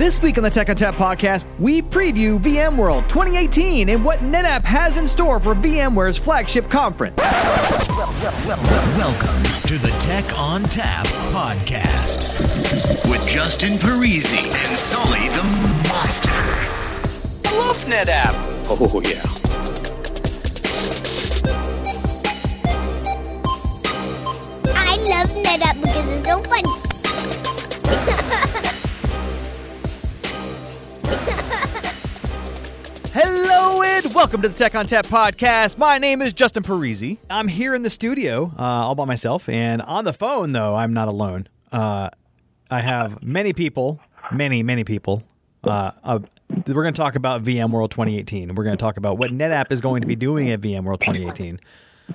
This week on the Tech ONTAP Podcast, we preview VMworld 2018 and what NetApp has in store for VMware's flagship conference. Welcome to the Tech ONTAP Podcast with Justin Parisi and Sully the Monster. I love NetApp. Oh, yeah. I love NetApp because it's so funny. Hello and welcome to the Tech ONTAP Podcast. My name is Justin Parisi. I'm here in the studio all by myself, and on the phone, though, I'm not alone. I have many people. We're going to talk about VMworld 2018. We're going to talk about what NetApp is going to be doing at VMworld 2018.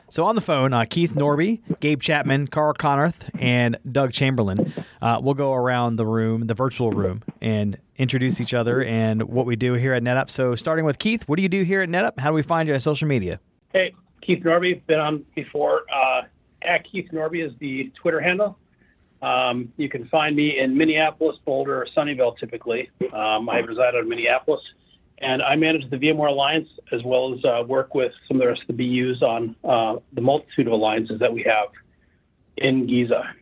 So on the phone, Keith Norby, Gabe Chapman, Carl Konnerth, and Doug Chamberlain. We'll go around the room, the virtual room, and introduce each other and what we do here at NetApp. So starting with Keith, what do you do here at NetApp? How do we find you on social media? Hey, Keith Norby, been on before. At Keith Norby is the Twitter handle. You can find me in Minneapolis, Boulder, or Sunnyvale typically. I reside in Minneapolis. And I manage the VMware Alliance as well as work with some of the rest of the BUs on the multitude of alliances that we have in Giza.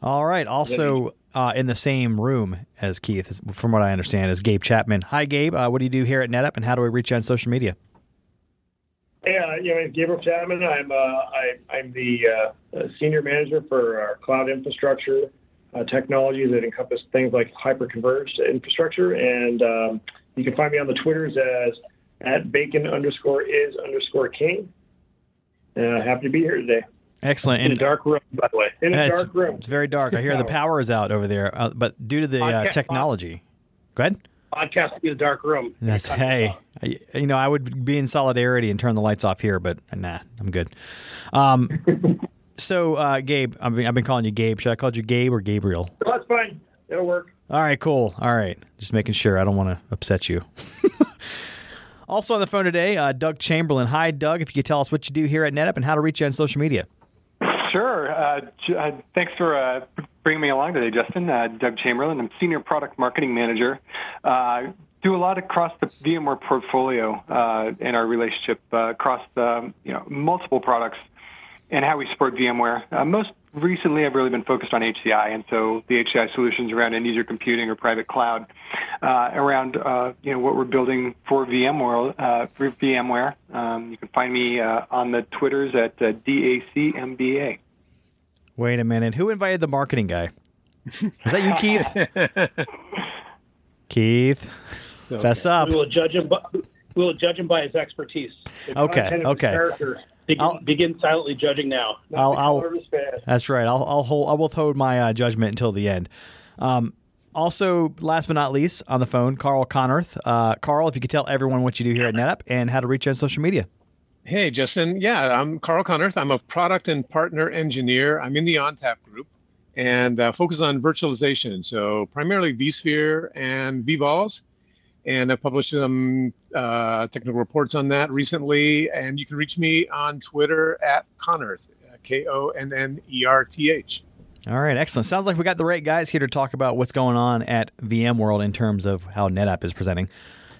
All right. Also in the same room as Keith, from what I understand, is Gabe Chapman. Hi, Gabe. What do you do here at NetApp, and how do we reach you on social media? Yeah, Gabriel Chapman. I'm the senior manager for our cloud infrastructure technology that encompass things like hyper-converged infrastructure, and you can find me on the Twitters as @bacon_is_king. Happy to be here today. Excellent. In a dark room, by the way. It's very dark. I hear the power is out over there, but due to the technology. Go ahead. Podcasting in a dark room. I would be in solidarity and turn the lights off here, but nah, I'm good. So, Gabe, I've been calling you Gabe. Should I call you Gabe or Gabriel? No, that's fine. It'll work. All right, cool. All right. Just making sure. I don't want to upset you. Also on the phone today, Doug Chamberlain. Hi, Doug. If you could tell us what you do here at NetApp and how to reach you on social media. Sure. Thanks for bringing me along today, Justin. Doug Chamberlain. I'm Senior Product Marketing Manager. Do a lot across the VMware portfolio and our relationship across the, multiple products and how we support VMware. Most recently, I've really been focused on HCI, and so the HCI solutions around end-user computing or private cloud, around what we're building for VMware. You can find me on the Twitters at DACMBA. Wait a minute. Who invited the marketing guy? Is that you, Keith? Keith, so, fess up. We will judge him by his expertise. Okay. Begin silently judging now. That's right. I will withhold my judgment until the end. Also, last but not least, on the phone, Carl Konnerth. Carl, if you could tell everyone what you do here at NetApp and how to reach you on social media. Hey, Justin. Yeah, I'm Carl Konnerth. I'm a product and partner engineer. I'm in the ONTAP group and focus on virtualization. So primarily vSphere and vVols. And I've published some technical reports on that recently. And you can reach me on Twitter at Konnerth, Konnerth. All right, excellent. Sounds like we got the right guys here to talk about what's going on at VMworld in terms of how NetApp is presenting.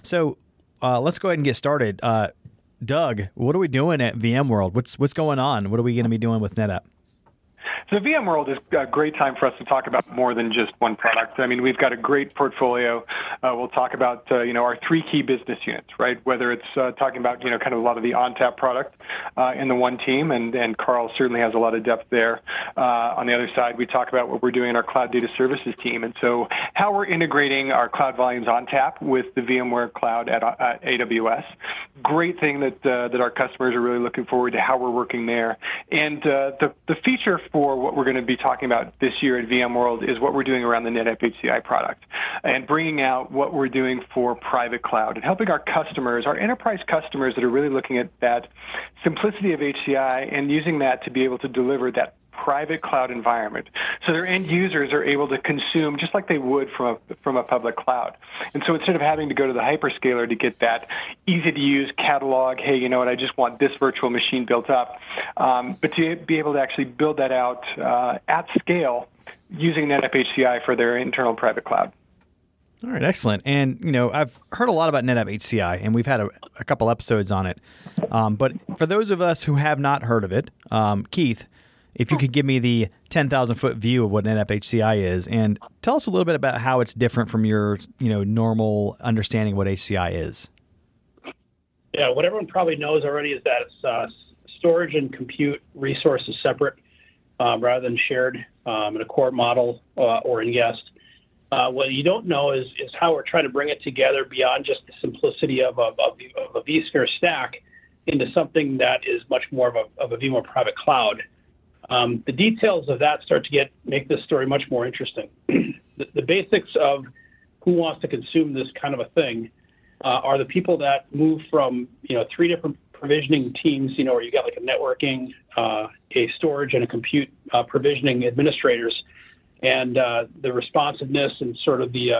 So let's go ahead and get started. Doug, what are we doing at VMworld? What's going on? What are we going to be doing with NetApp? So VMworld is a great time for us to talk about more than just one product. I mean, we've got a great portfolio. We'll talk about, our three key business units, right? Whether it's talking about, kind of a lot of the ONTAP product in the one team, and Carl certainly has a lot of depth there. On the other side, we talk about what we're doing in our cloud data services team, and so how we're integrating our Cloud Volumes ONTAP with the VMware Cloud at AWS. Great thing that our customers are really looking forward to how we're working there. And the feature for what we're going to be talking about this year at VMworld is what we're doing around the NetApp HCI product and bringing out what we're doing for private cloud and helping our customers, our enterprise customers that are really looking at that simplicity of HCI and using that to be able to deliver that private cloud environment. So their end users are able to consume just like they would from a public cloud. And so instead of having to go to the hyperscaler to get that easy-to-use catalog, hey, you know what, I just want this virtual machine built up, but to be able to actually build that out at scale using NetApp HCI for their internal private cloud. All right, excellent. And, you know, I've heard a lot about NetApp HCI, and we've had a couple episodes on it. But for those of us who have not heard of it, Keith, if you could give me the 10,000-foot view of what NetApp HCI is, and tell us a little bit about how it's different from your, you know, normal understanding of what HCI is. Yeah, what everyone probably knows already is that it's storage and compute resources separate rather than shared in a core model or in guest. What you don't know is how we're trying to bring it together beyond just the simplicity of a vSphere stack into something that is much more of a VMware private cloud. The details of that start to make this story much more interesting. The basics of who wants to consume this kind of a thing are the people that move from, you know, three different provisioning teams, you know, where you got like a networking, a storage, and a compute provisioning administrators, and the responsiveness and sort of the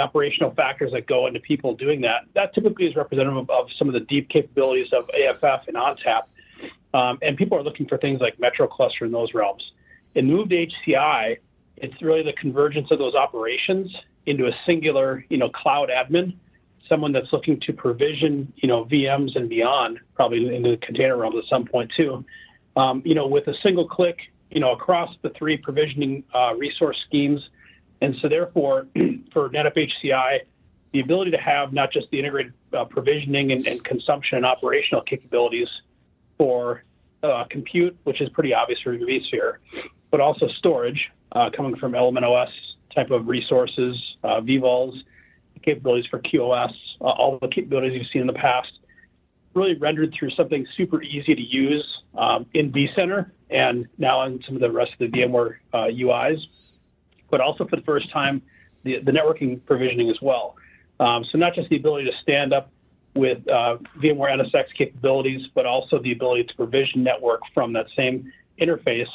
operational factors that go into people doing that. That typically is representative of some of the deep capabilities of AFF and ONTAP. And people are looking for things like Metro Cluster in those realms. In move to HCI, it's really the convergence of those operations into a singular, you know, cloud admin, someone that's looking to provision, you know, VMs and beyond, probably into the container realms at some point too, you know, with a single click, you know, across the three provisioning resource schemes. And so therefore, for NetApp HCI, the ability to have not just the integrated provisioning and consumption and operational capabilities for compute, which is pretty obvious for vSphere, but also storage coming from Element OS type of resources, vVols, capabilities for QoS, all the capabilities you've seen in the past, really rendered through something super easy to use in vCenter and now in some of the rest of the VMware UIs, but also for the first time, the networking provisioning as well. So not just the ability to stand up with VMware NSX capabilities, but also the ability to provision network from that same interface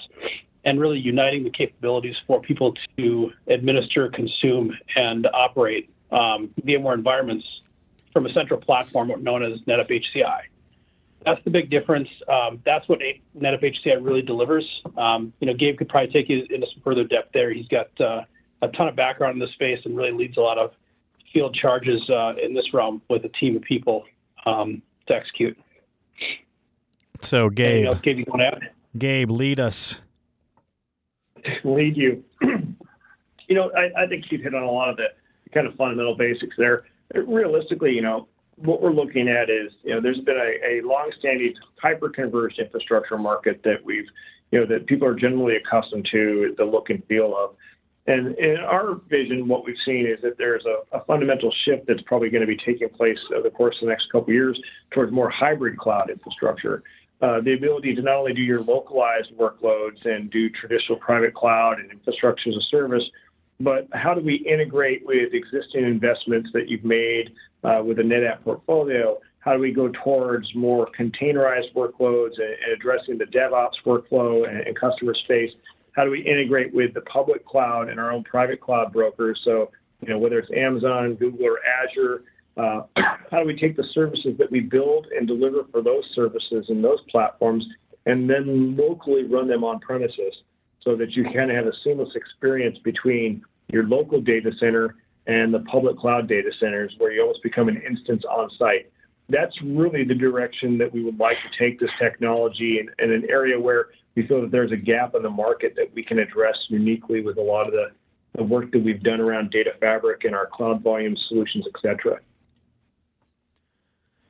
and really uniting the capabilities for people to administer, consume, and operate VMware environments from a central platform known as NetApp HCI. That's the big difference. That's what NetApp HCI really delivers. You know, Gabe could probably take you into some further depth there. He's got a ton of background in this space and really leads a lot of field charges in this realm with a team of people to execute. So, Gabe, you want to add? Gabe, lead us. Lead you. You know, I think you've hit on a lot of the kind of fundamental basics there. Realistically, you know, what we're looking at is, you know, there's been a longstanding hyper-converged infrastructure market that we've, you know, that people are generally accustomed to the look and feel of. And in our vision, what we've seen is that there's a fundamental shift that's probably going to be taking place over the course of the next couple of years towards more hybrid cloud infrastructure. The ability to not only do your localized workloads and do traditional private cloud and infrastructure as a service, but how do we integrate with existing investments that you've made with the NetApp portfolio? How do we go towards more containerized workloads and addressing the DevOps workflow and customer space? How do we integrate with the public cloud and our own private cloud brokers? So, you know, whether it's Amazon, Google, or Azure, how do we take the services that we build and deliver for those services and those platforms and then locally run them on premises so that you kind of have a seamless experience between your local data center and the public cloud data centers where you almost become an instance on site? That's really the direction that we would like to take this technology in an area where we feel that there's a gap in the market that we can address uniquely with a lot of the work that we've done around data fabric and our cloud volume solutions, et cetera.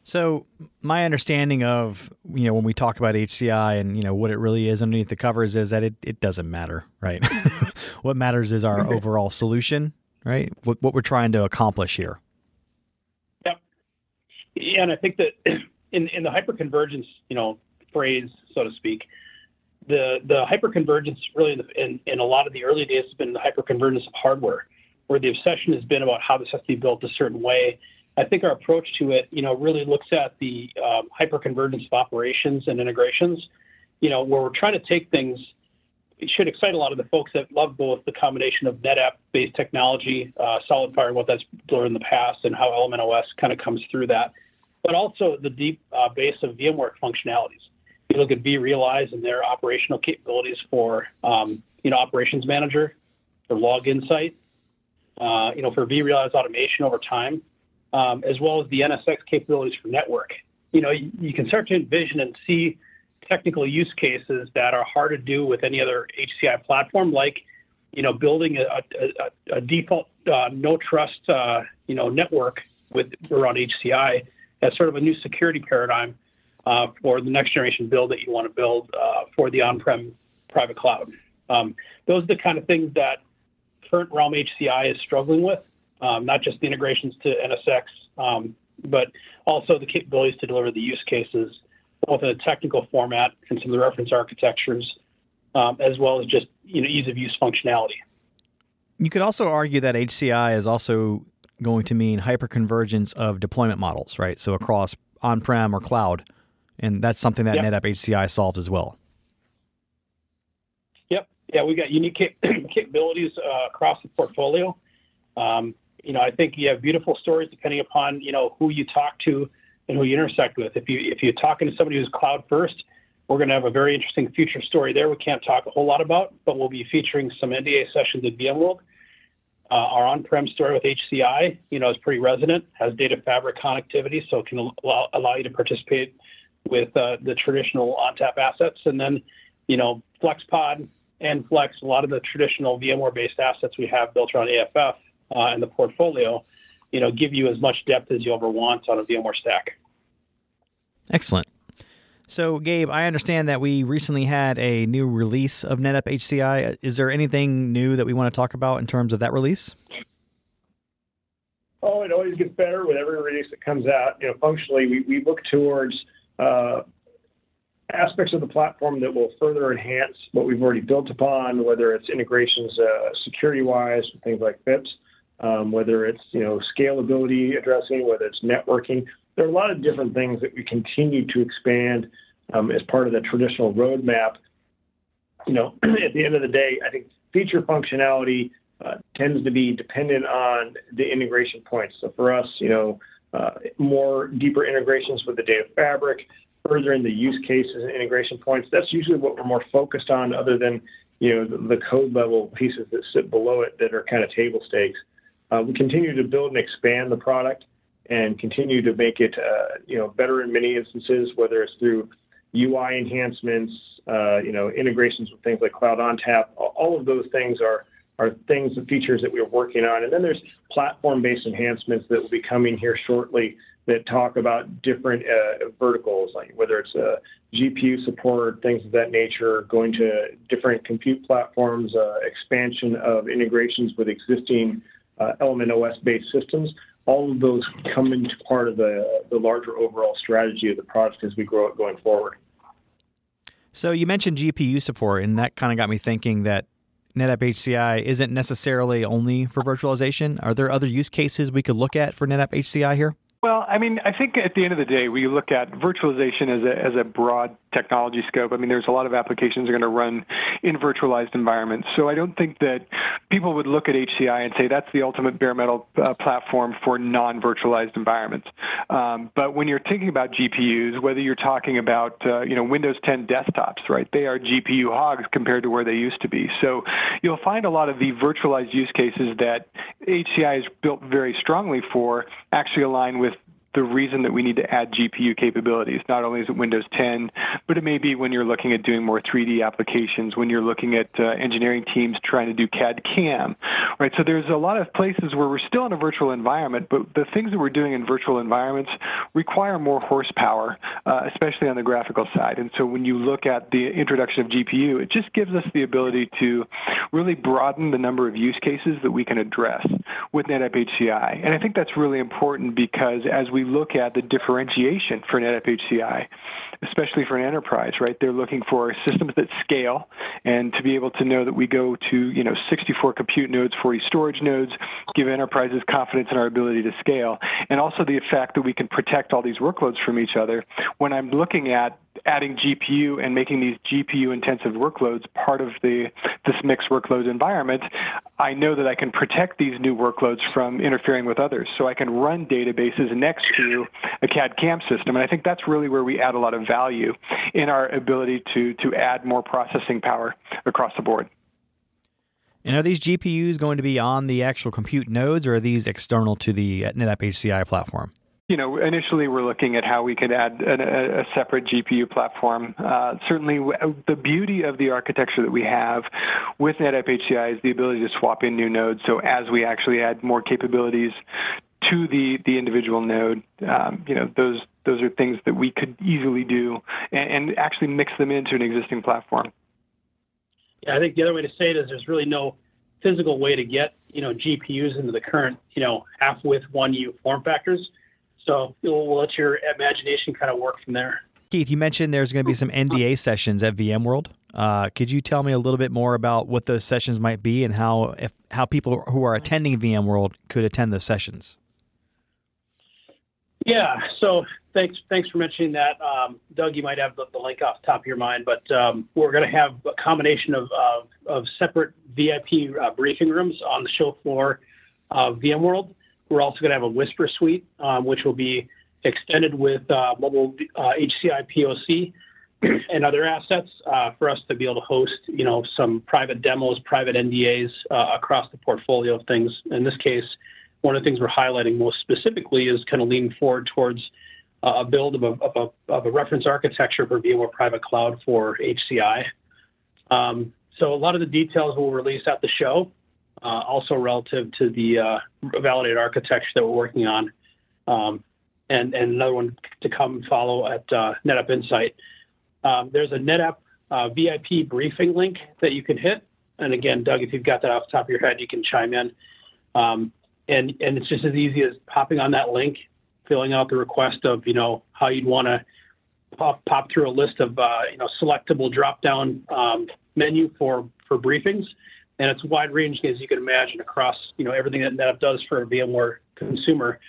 So my understanding of, you know, when we talk about HCI and, you know, what it really is underneath the covers is that it doesn't matter, right? What matters is our overall solution, right? What we're trying to accomplish here. Yep. Yeah, and I think that in the hyperconvergence, you know, phrase, so to speak, the hyperconvergence really in a lot of the early days has been the hyperconvergence of hardware, where the obsession has been about how this has to be built a certain way. I think our approach to it, you know, really looks at the hyperconvergence of operations and integrations, you know, where we're trying to take things. It should excite a lot of the folks that love both the combination of NetApp-based technology, SolidFire, and what that's delivered in the past, and how Element OS kind of comes through that, but also the deep base of VMware functionalities. You look at vRealize and their operational capabilities for, you know, Operations Manager, for Log Insight, for vRealize automation over time, as well as the NSX capabilities for network. You can start to envision and see technical use cases that are hard to do with any other HCI platform, like building a default no trust network around HCI as sort of a new security paradigm for the next generation build that you want to build for the on-prem private cloud. Those are the kind of things that current Realm HCI is struggling with, not just the integrations to NSX, but also the capabilities to deliver the use cases, both in a technical format and some of the reference architectures, as well as just ease of use functionality. You could also argue that HCI is also going to mean hyperconvergence of deployment models, right? So across on-prem or cloud, and that's something that NetApp HCI solves as well. Yeah, we got unique capabilities across the portfolio. I think you have beautiful stories depending upon who you talk to and who you intersect with. If you're talking to somebody who's cloud first, we're going to have a very interesting future story there. We can't talk a whole lot about, but we'll be featuring some NDA sessions at VMworld. Our on-prem story with HCI, is pretty resonant. Has data fabric connectivity, so it can allow you to participate with the traditional ONTAP assets, and then FlexPod. And Flex, a lot of the traditional VMware-based assets we have built around AFF in the portfolio, give you as much depth as you ever want on a VMware stack. Excellent. So, Gabe, I understand that we recently had a new release of NetApp HCI. Is there anything new that we want to talk about in terms of that release? Oh, it always gets better with every release that comes out. Functionally, we look towards aspects of the platform that will further enhance what we've already built upon, whether it's integrations security-wise, things like FIPS, whether it's scalability addressing, whether it's networking. There are a lot of different things that we continue to expand as part of the traditional roadmap. At the end of the day, I think feature functionality tends to be dependent on the integration points. So for us, more deeper integrations with the data fabric, furthering the use cases and integration points. That's usually what we're more focused on, other than the code level pieces that sit below it that are kind of table stakes. We continue to build and expand the product and continue to make it better in many instances, whether it's through UI enhancements, integrations with things like Cloud ONTAP. All of those things are things and features that we're working on. And then there's platform-based enhancements that will be coming here shortly that talk about different verticals, like whether it's GPU support, things of that nature, going to different compute platforms, expansion of integrations with existing Element OS-based systems. All of those come into part of the larger overall strategy of the product as we grow it going forward. So you mentioned GPU support, and that kind of got me thinking that NetApp HCI isn't necessarily only for virtualization. Are there other use cases we could look at for NetApp HCI here? Well, I think at the end of the day, we look at virtualization as a broad technology scope. There's a lot of applications that are going to run in virtualized environments. So I don't think that people would look at HCI and say that's the ultimate bare metal platform for non-virtualized environments. But when you're thinking about GPUs, whether you're talking about Windows 10 desktops, right? They are GPU hogs compared to where they used to be. So you'll find a lot of the virtualized use cases that HCI is built very strongly for actually align with the reason that we need to add GPU capabilities. Not only is it Windows 10, but it may be when you're looking at doing more 3D applications, when you're looking at engineering teams trying to do CAD/CAM, right? So there's a lot of places where we're still in a virtual environment, but the things that we're doing in virtual environments require more horsepower, especially on the graphical side. And so when you look at the introduction of GPU, it just gives us the ability to really broaden the number of use cases that we can address with NetApp HCI. And I think that's really important because as we look at the differentiation for NetApp HCI, especially for an enterprise, right? They're looking for systems that scale and to be able to know that we go to 64 compute nodes, 40 storage nodes, give enterprises confidence in our ability to scale, and also the fact that we can protect all these workloads from each other. When I'm looking at adding GPU and making these GPU-intensive workloads part of this mixed workload environment, I know that I can protect these new workloads from interfering with others. So I can run databases next to a CAD/CAM system, and I think that's really where we add a lot of value in our ability to add more processing power across the board. And are these GPUs going to be on the actual compute nodes, or are these external to the NetApp HCI platform? You know, initially we're looking at how we could add a separate GPU platform. Certainly, the beauty of the architecture that we have with NetApp HCI is the ability to swap in new nodes. So as we actually add more capabilities to the individual node, you know, those are things that we could easily do and actually mix them into an existing platform. Yeah, I think the other way to say it is there's really no physical way to get, you know, GPUs into the current, you know, half-width 1U form factors. So we'll let your imagination kind of work from there. Keith, you mentioned there's going to be some NDA sessions at VMworld. Could you tell me a little bit more about what those sessions might be and how people who are attending VMworld could attend those sessions? Yeah, so thanks for mentioning that. Doug, you might have the link off the top of your mind, but we're going to have a combination of separate VIP briefing rooms on the show floor of VMworld. We're also going to have a Whisper Suite, which will be extended with mobile HCI POC and other assets for us to be able to host, you know, some private demos, private NDAs across the portfolio of things. In this case, one of the things we're highlighting most specifically is kind of leaning forward towards a build of a reference architecture for VMware Private Cloud for HCI. So a lot of the details we'll release at the show. Also relative to the validated architecture that we're working on, and another one to come follow at NetApp Insight. There's a NetApp VIP briefing link that you can hit. And again, Doug, if you've got that off the top of your head, you can chime in. And it's just as easy as popping on that link, filling out the request of, you know, how you'd want to pop through a list of, you know, selectable drop-down menu for briefings. And it's wide-ranging, as you can imagine, across, you know, everything that NetApp does for a VMware consumer.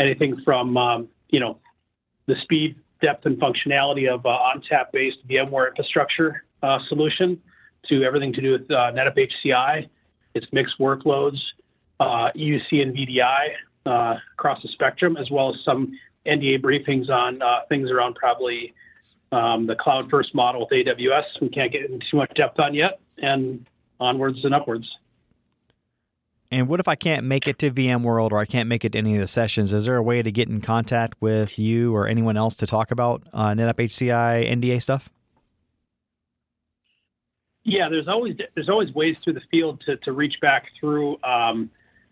Anything from, you know, the speed, depth, and functionality of ONTAP-based VMware infrastructure solution to everything to do with NetApp HCI, its mixed workloads, EUC and VDI across the spectrum, as well as some NDA briefings on things around probably the cloud-first model with AWS. We can't get into too much depth on yet. And onwards and upwards. And what if I can't make it to VMworld or I can't make it to any of the sessions? Is there a way to get in contact with you or anyone else to talk about NetApp HCI NDA stuff? Yeah, there's always ways through the field to reach back through.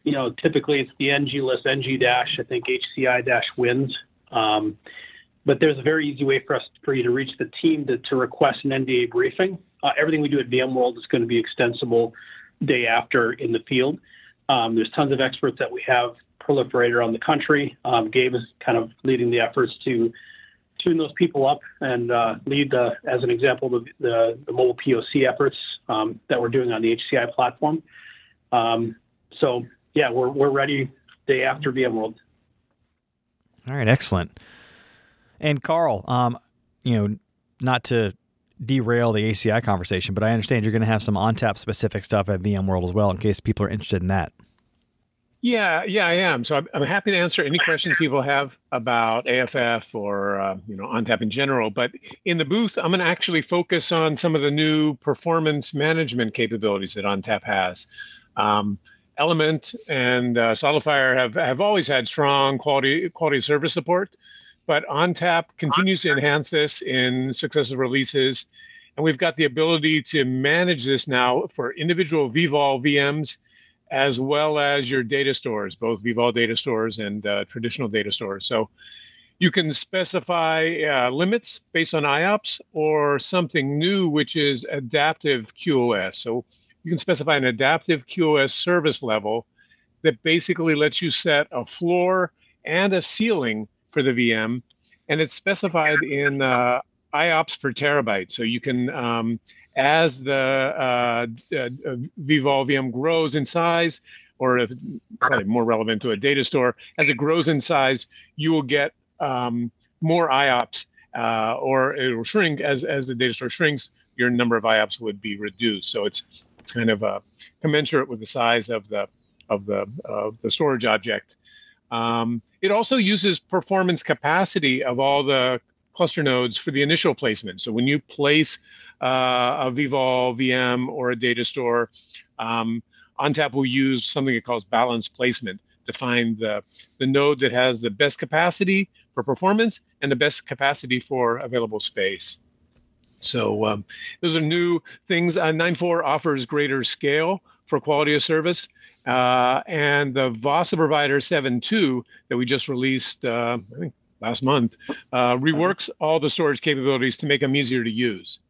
You know, typically it's the NG list, NG-, I think HCI-wins. But there's a very easy way for you to reach the team to request an NDA briefing. Everything we do at VMworld is going to be extensible day after in the field. There's tons of experts that we have proliferated around the country. Gabe is kind of leading the efforts to tune those people up and lead, as an example, the mobile POC efforts that we're doing on the HCI platform. So, yeah, we're ready day after VMworld. All right, excellent. And, Carl, you know, not to derail the HCI conversation, but I understand you're going to have some ONTAP specific stuff at VMworld as well in case people are interested in that. Yeah, I am. So I'm happy to answer any questions people have about AFF or you know, ONTAP in general. But in the booth, I'm going to actually focus on some of the new performance management capabilities that ONTAP has. Element and SolidFire have always had strong quality service support, but ONTAP continues to enhance this in successive releases. And we've got the ability to manage this now for individual vVol VMs, as well as your data stores, both vVol data stores and traditional data stores. So you can specify limits based on IOPS or something new, which is adaptive QoS. So you can specify an adaptive QoS service level that basically lets you set a floor and a ceiling for the VM, and it's specified in IOPS per terabyte. So you can, as the vVol VM grows in size, or if probably more relevant to a data store, as it grows in size, you will get more IOPS, or it will shrink as the data store shrinks. Your number of IOPS would be reduced. So it's kind of commensurate with the size of the storage object. It also uses performance capacity of all the cluster nodes for the initial placement. So when you place a vVol, VM, or a data store, ONTAP will use something it calls balance placement to find the node that has the best capacity for performance and the best capacity for available space. So those are new things. 9.4 offers greater scale for quality of service. And the VASA provider 7.2 that we just released, I think last month, reworks all the storage capabilities to make them easier to use.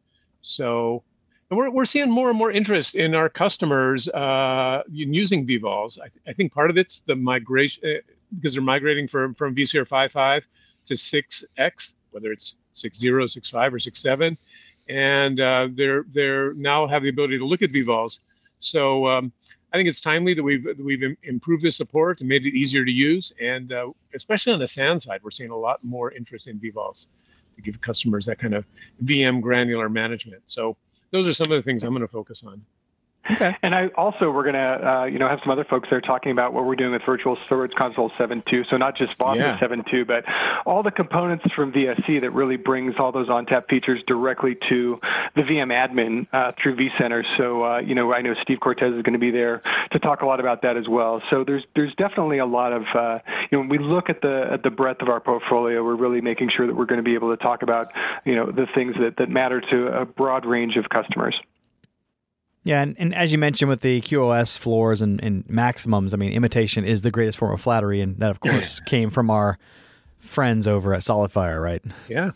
So we're seeing more and more interest in our customers in using vVols. I think part of it's the migration, because they're migrating from vSphere 5.5 to 6.x, whether it's 6.0, 6.5, or 6.7. And they're now have the ability to look at vVols. So I think it's timely that we've improved the support and made it easier to use. And especially on the SAN side, we're seeing a lot more interest in vVols to give customers that kind of VM granular management. So those are some of the things I'm going to focus on. Okay. And I also, we're going to, have some other folks there talking about what we're doing with Virtual Storage Console 7.2. So not just VASA 7.2, but all the components from VSC that really brings all those ONTAP features directly to the VM admin through vCenter. So, I know Steve Cortez is going to be there to talk a lot about that as well. So there's definitely a lot of, when we look at the breadth of our portfolio, we're really making sure that we're going to be able to talk about, the things that matter to a broad range of customers. Yeah, and as you mentioned with the QoS floors and maximums, I mean, imitation is the greatest form of flattery, and that, of course, came from our friends over at SolidFire, right? Yeah.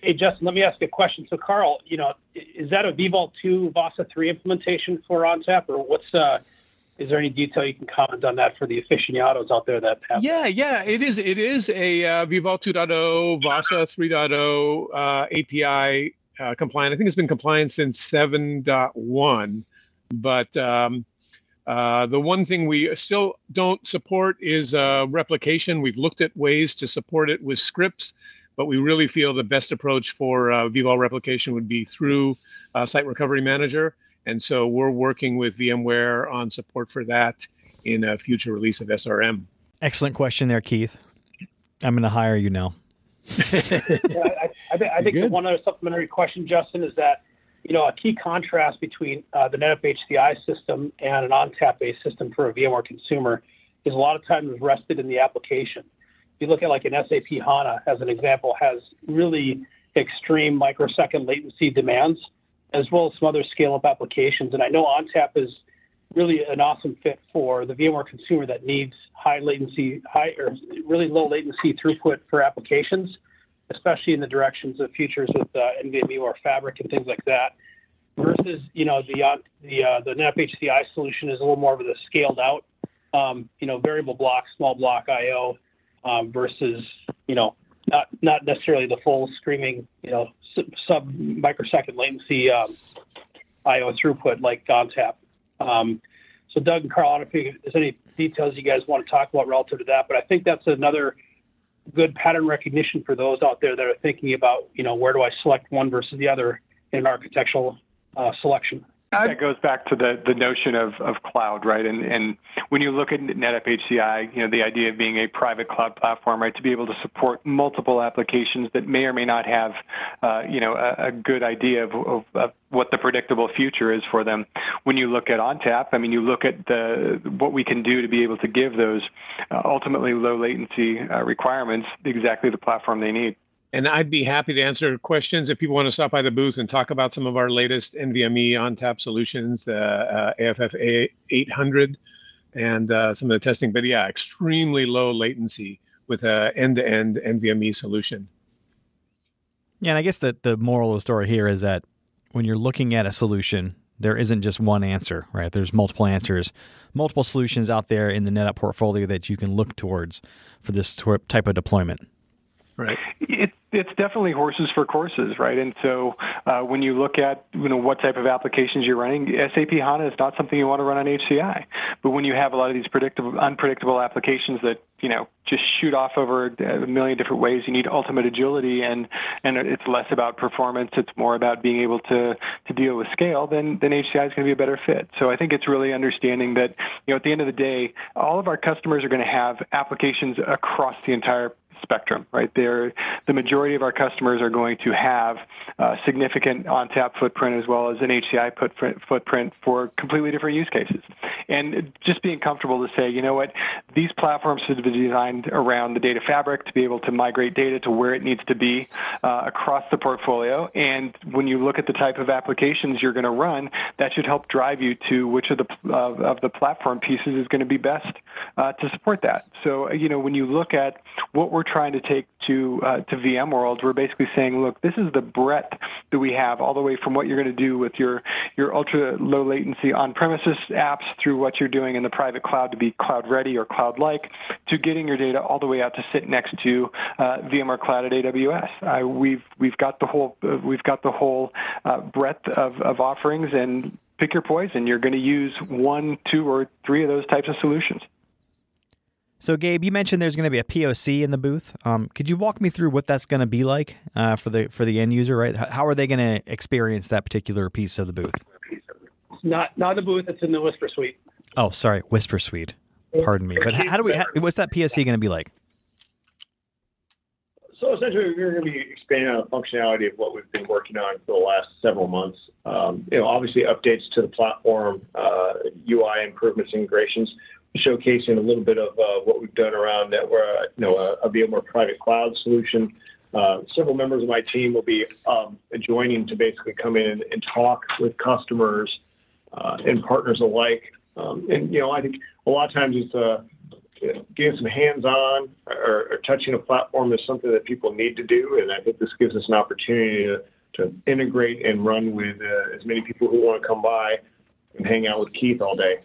Hey, Justin, let me ask you a question. So, Carl, is that a vVolt 2 VASA 3 implementation for ONTAP, or what's is there any detail you can comment on that for the aficionados out there that have? Yeah, it is a vVolt 2.0, VASA 3.0 API. Compliant. I think it's been compliant since 7.1, but the one thing we still don't support is replication. We've looked at ways to support it with scripts, but we really feel the best approach for vVol replication would be through Site Recovery Manager, and so we're working with VMware on support for that in a future release of SRM. Excellent question there, Keith. I'm going to hire you now. I think the one other supplementary question, Justin, is that a key contrast between the NetApp HCI system and an ONTAP-based system for a VMware consumer is a lot of times rested in the application. If you look at like an SAP HANA, as an example, has really extreme microsecond latency demands, as well as some other scale-up applications. And I know ONTAP is really an awesome fit for the VMware consumer that needs really low latency throughput for applications, especially in the directions of futures with NVMe or Fabric and things like that, versus the NetApp HCI solution is a little more of the scaled out variable block, small block IO versus not necessarily the full screaming sub microsecond latency IO throughput like ONTAP. So Doug and Carl, I don't know if there's any details you guys want to talk about relative to that, but I think that's another good pattern recognition for those out there that are thinking about, where do I select one versus the other in an architectural selection. That goes back to the notion of cloud, right? And when you look at NetApp HCI, the idea of being a private cloud platform, right, to be able to support multiple applications that may or may not have, a good idea of what the predictable future is for them. When you look at ONTAP, you look at what we can do to be able to give those ultimately low latency requirements exactly the platform they need. And I'd be happy to answer questions if people want to stop by the booth and talk about some of our latest NVMe ONTAP solutions, AFF A800, and some of the testing. But yeah, extremely low latency with an end-to-end NVMe solution. Yeah, and I guess that the moral of the story here is that when you're looking at a solution, there isn't just one answer, right? There's multiple answers, multiple solutions out there in the NetApp portfolio that you can look towards for this type of deployment. Right. It's definitely horses for courses, right? And so when you look at what type of applications you're running, SAP HANA is not something you want to run on HCI. But when you have a lot of these unpredictable applications that just shoot off over a million different ways, you need ultimate agility, and it's less about performance, it's more about being able to deal with scale, then HCI is going to be a better fit. So I think it's really understanding that at the end of the day, all of our customers are going to have applications across the entire spectrum, right? The majority of our customers are going to have significant ONTAP footprint as well as an HCI footprint for completely different use cases. And just being comfortable to say, you know what, these platforms should be designed around the data fabric to be able to migrate data to where it needs to be across the portfolio. And when you look at the type of applications you're going to run, that should help drive you to which of the platform pieces is going to be best to support that. So, you know, when you look at what we're trying to take to VMworld, we're basically saying, look, this is the breadth that we have all the way from what you're going to do with your ultra low latency on-premises apps through what you're doing in the private cloud to be cloud ready or cloud-like to getting your data all the way out to sit next to VMware Cloud at AWS. We've got the whole breadth of offerings, and pick your poison. You're going to use one, two, or three of those types of solutions. So, Gabe, you mentioned there's going to be a POC in the booth. Could you walk me through what that's going to be like for the end user, right? How are they going to experience that particular piece of the booth? Not a booth. It's in the Whisper Suite. Oh, sorry, Whisper Suite. Pardon me. But what's that POC going to be like? So essentially, we're going to be expanding on the functionality of what we've been working on for the last several months. Obviously updates to the platform, UI improvements, integrations, showcasing a little bit of what we've done around that. A VMware private cloud solution. Several members of my team will be joining to basically come in and talk with customers and partners alike. I think a lot of times it's getting some hands-on or touching a platform is something that people need to do, and I think this gives us an opportunity to integrate and run with as many people who want to come by and hang out with Keith all day.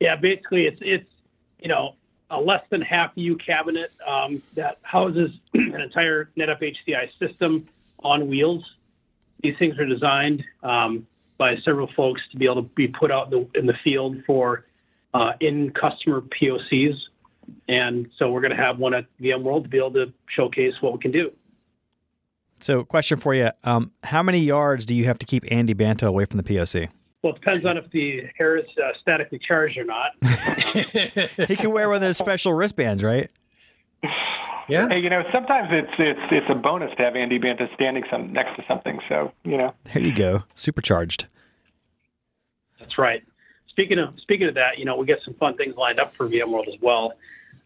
Yeah, basically it's a less than half U cabinet that houses an entire NetApp HCI system on wheels. These things are designed by several folks to be able to be put out in the field for in-customer POCs. And so we're going to have one at VMworld to be able to showcase what we can do. So question for you. How many yards do you have to keep Andy Banta away from the POC? Well, it depends on if the hair is statically charged or not. He can wear one of those special wristbands, right? Yeah. Hey, sometimes it's a bonus to have Andy Banta standing next to something. So, There you go. Supercharged. That's right. Speaking of that, we got some fun things lined up for VMworld as well.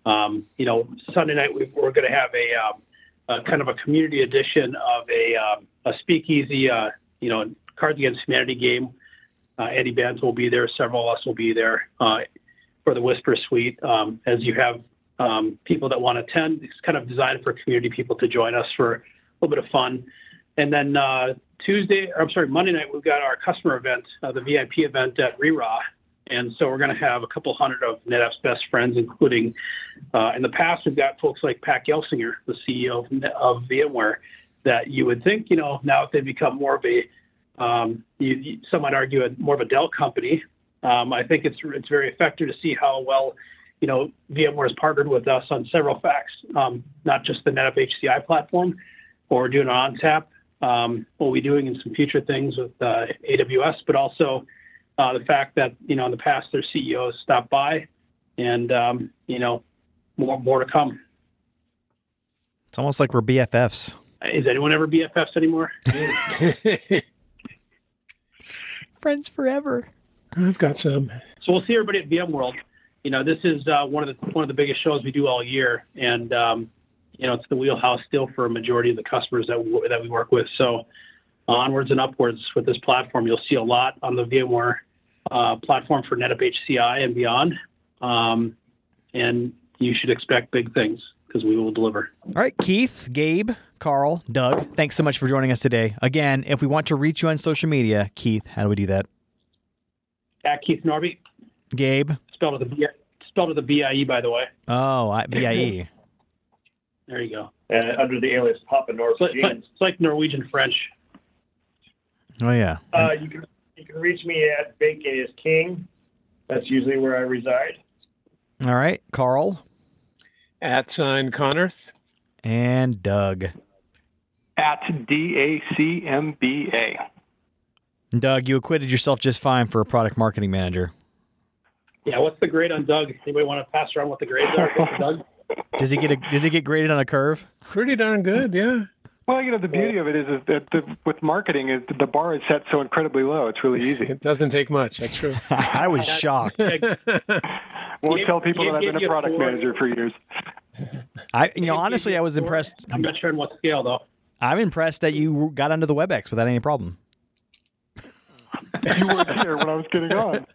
Sunday night we're going to have a kind of a community edition of a speakeasy, Cards Against Humanity game. Andy Banta will be there. Several of us will be there for the Whisper Suite. As you have people that want to attend, it's kind of designed for community people to join us for a little bit of fun. And then Monday night, we've got our customer event, the VIP event at RERA. And so we're going to have a couple hundred of NetApp's best friends, including in the past, we've got folks like Pat Gelsinger, the CEO of VMware, that you would think, now if they become more of a, some might argue, more of a Dell company, I think it's very effective to see how well, VMware has partnered with us on several facts, not just the NetApp HCI platform, or doing an ONTAP, what we're doing in some future things with AWS, but also the fact that, in the past their CEOs stopped by and, more to come. It's almost like we're BFFs. Is anyone ever BFFs anymore? Friends forever. I've got some. So we'll see everybody at VMworld. This is one of the biggest shows we do all year, and it's the wheelhouse still for a majority of the customers that we work with. So onwards and upwards with this platform, you'll see a lot on the VMware platform for NetApp HCI and beyond. And you should expect big things because we will deliver. All right, Keith, Gabe, Carl, Doug, thanks so much for joining us today. Again, if we want to reach you on social media, Keith, how do we do that? At Keith Norby. Gabe. Spelled with a B-I-E, by the way. Oh, B-I-E. There you go. Under the alias Papa North. It's like Norwegian French. Oh, yeah. You can reach me at Bacon is King. That's usually where I reside. All right. Carl. @Konnerth. And Doug. @DACMBA. Doug, you acquitted yourself just fine for a product marketing manager. Yeah, what's the grade on Doug? Anybody want to pass around what the grades are for Doug? Does he get graded on a curve? Pretty darn good, yeah. Well, you know, the beauty of it is that with marketing, the bar is set so incredibly low. It's really easy. It doesn't take much. That's true. I was shocked. Won't tell people that I've been a product manager for years. Honestly, I was impressed. I'm not sure on what scale, though. I'm impressed that you got onto the WebEx without any problem. You weren't here when I was getting on.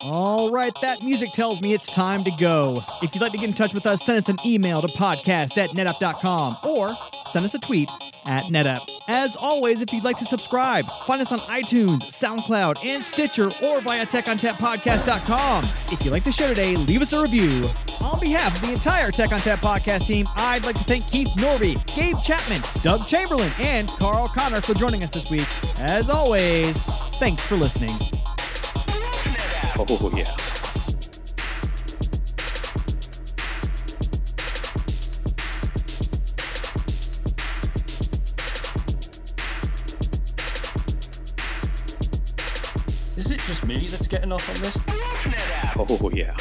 All right, that music tells me it's time to go. If you'd like to get in touch with us, send us an email to podcast@netapp.com or send us a tweet @netapp. As always, if you'd like to subscribe, find us on iTunes, SoundCloud, and Stitcher or via TechOnTapPodcast.com. If you like the show today, leave us a review. On behalf of the entire Tech on Tap podcast team, I'd like to thank Keith Norby, Gabe Chapman, Doug Chamberlain, and Carl Konnerth for joining us this week. As always, thanks for listening. Oh, yeah. Is it just me that's getting off on this? Oh, yeah.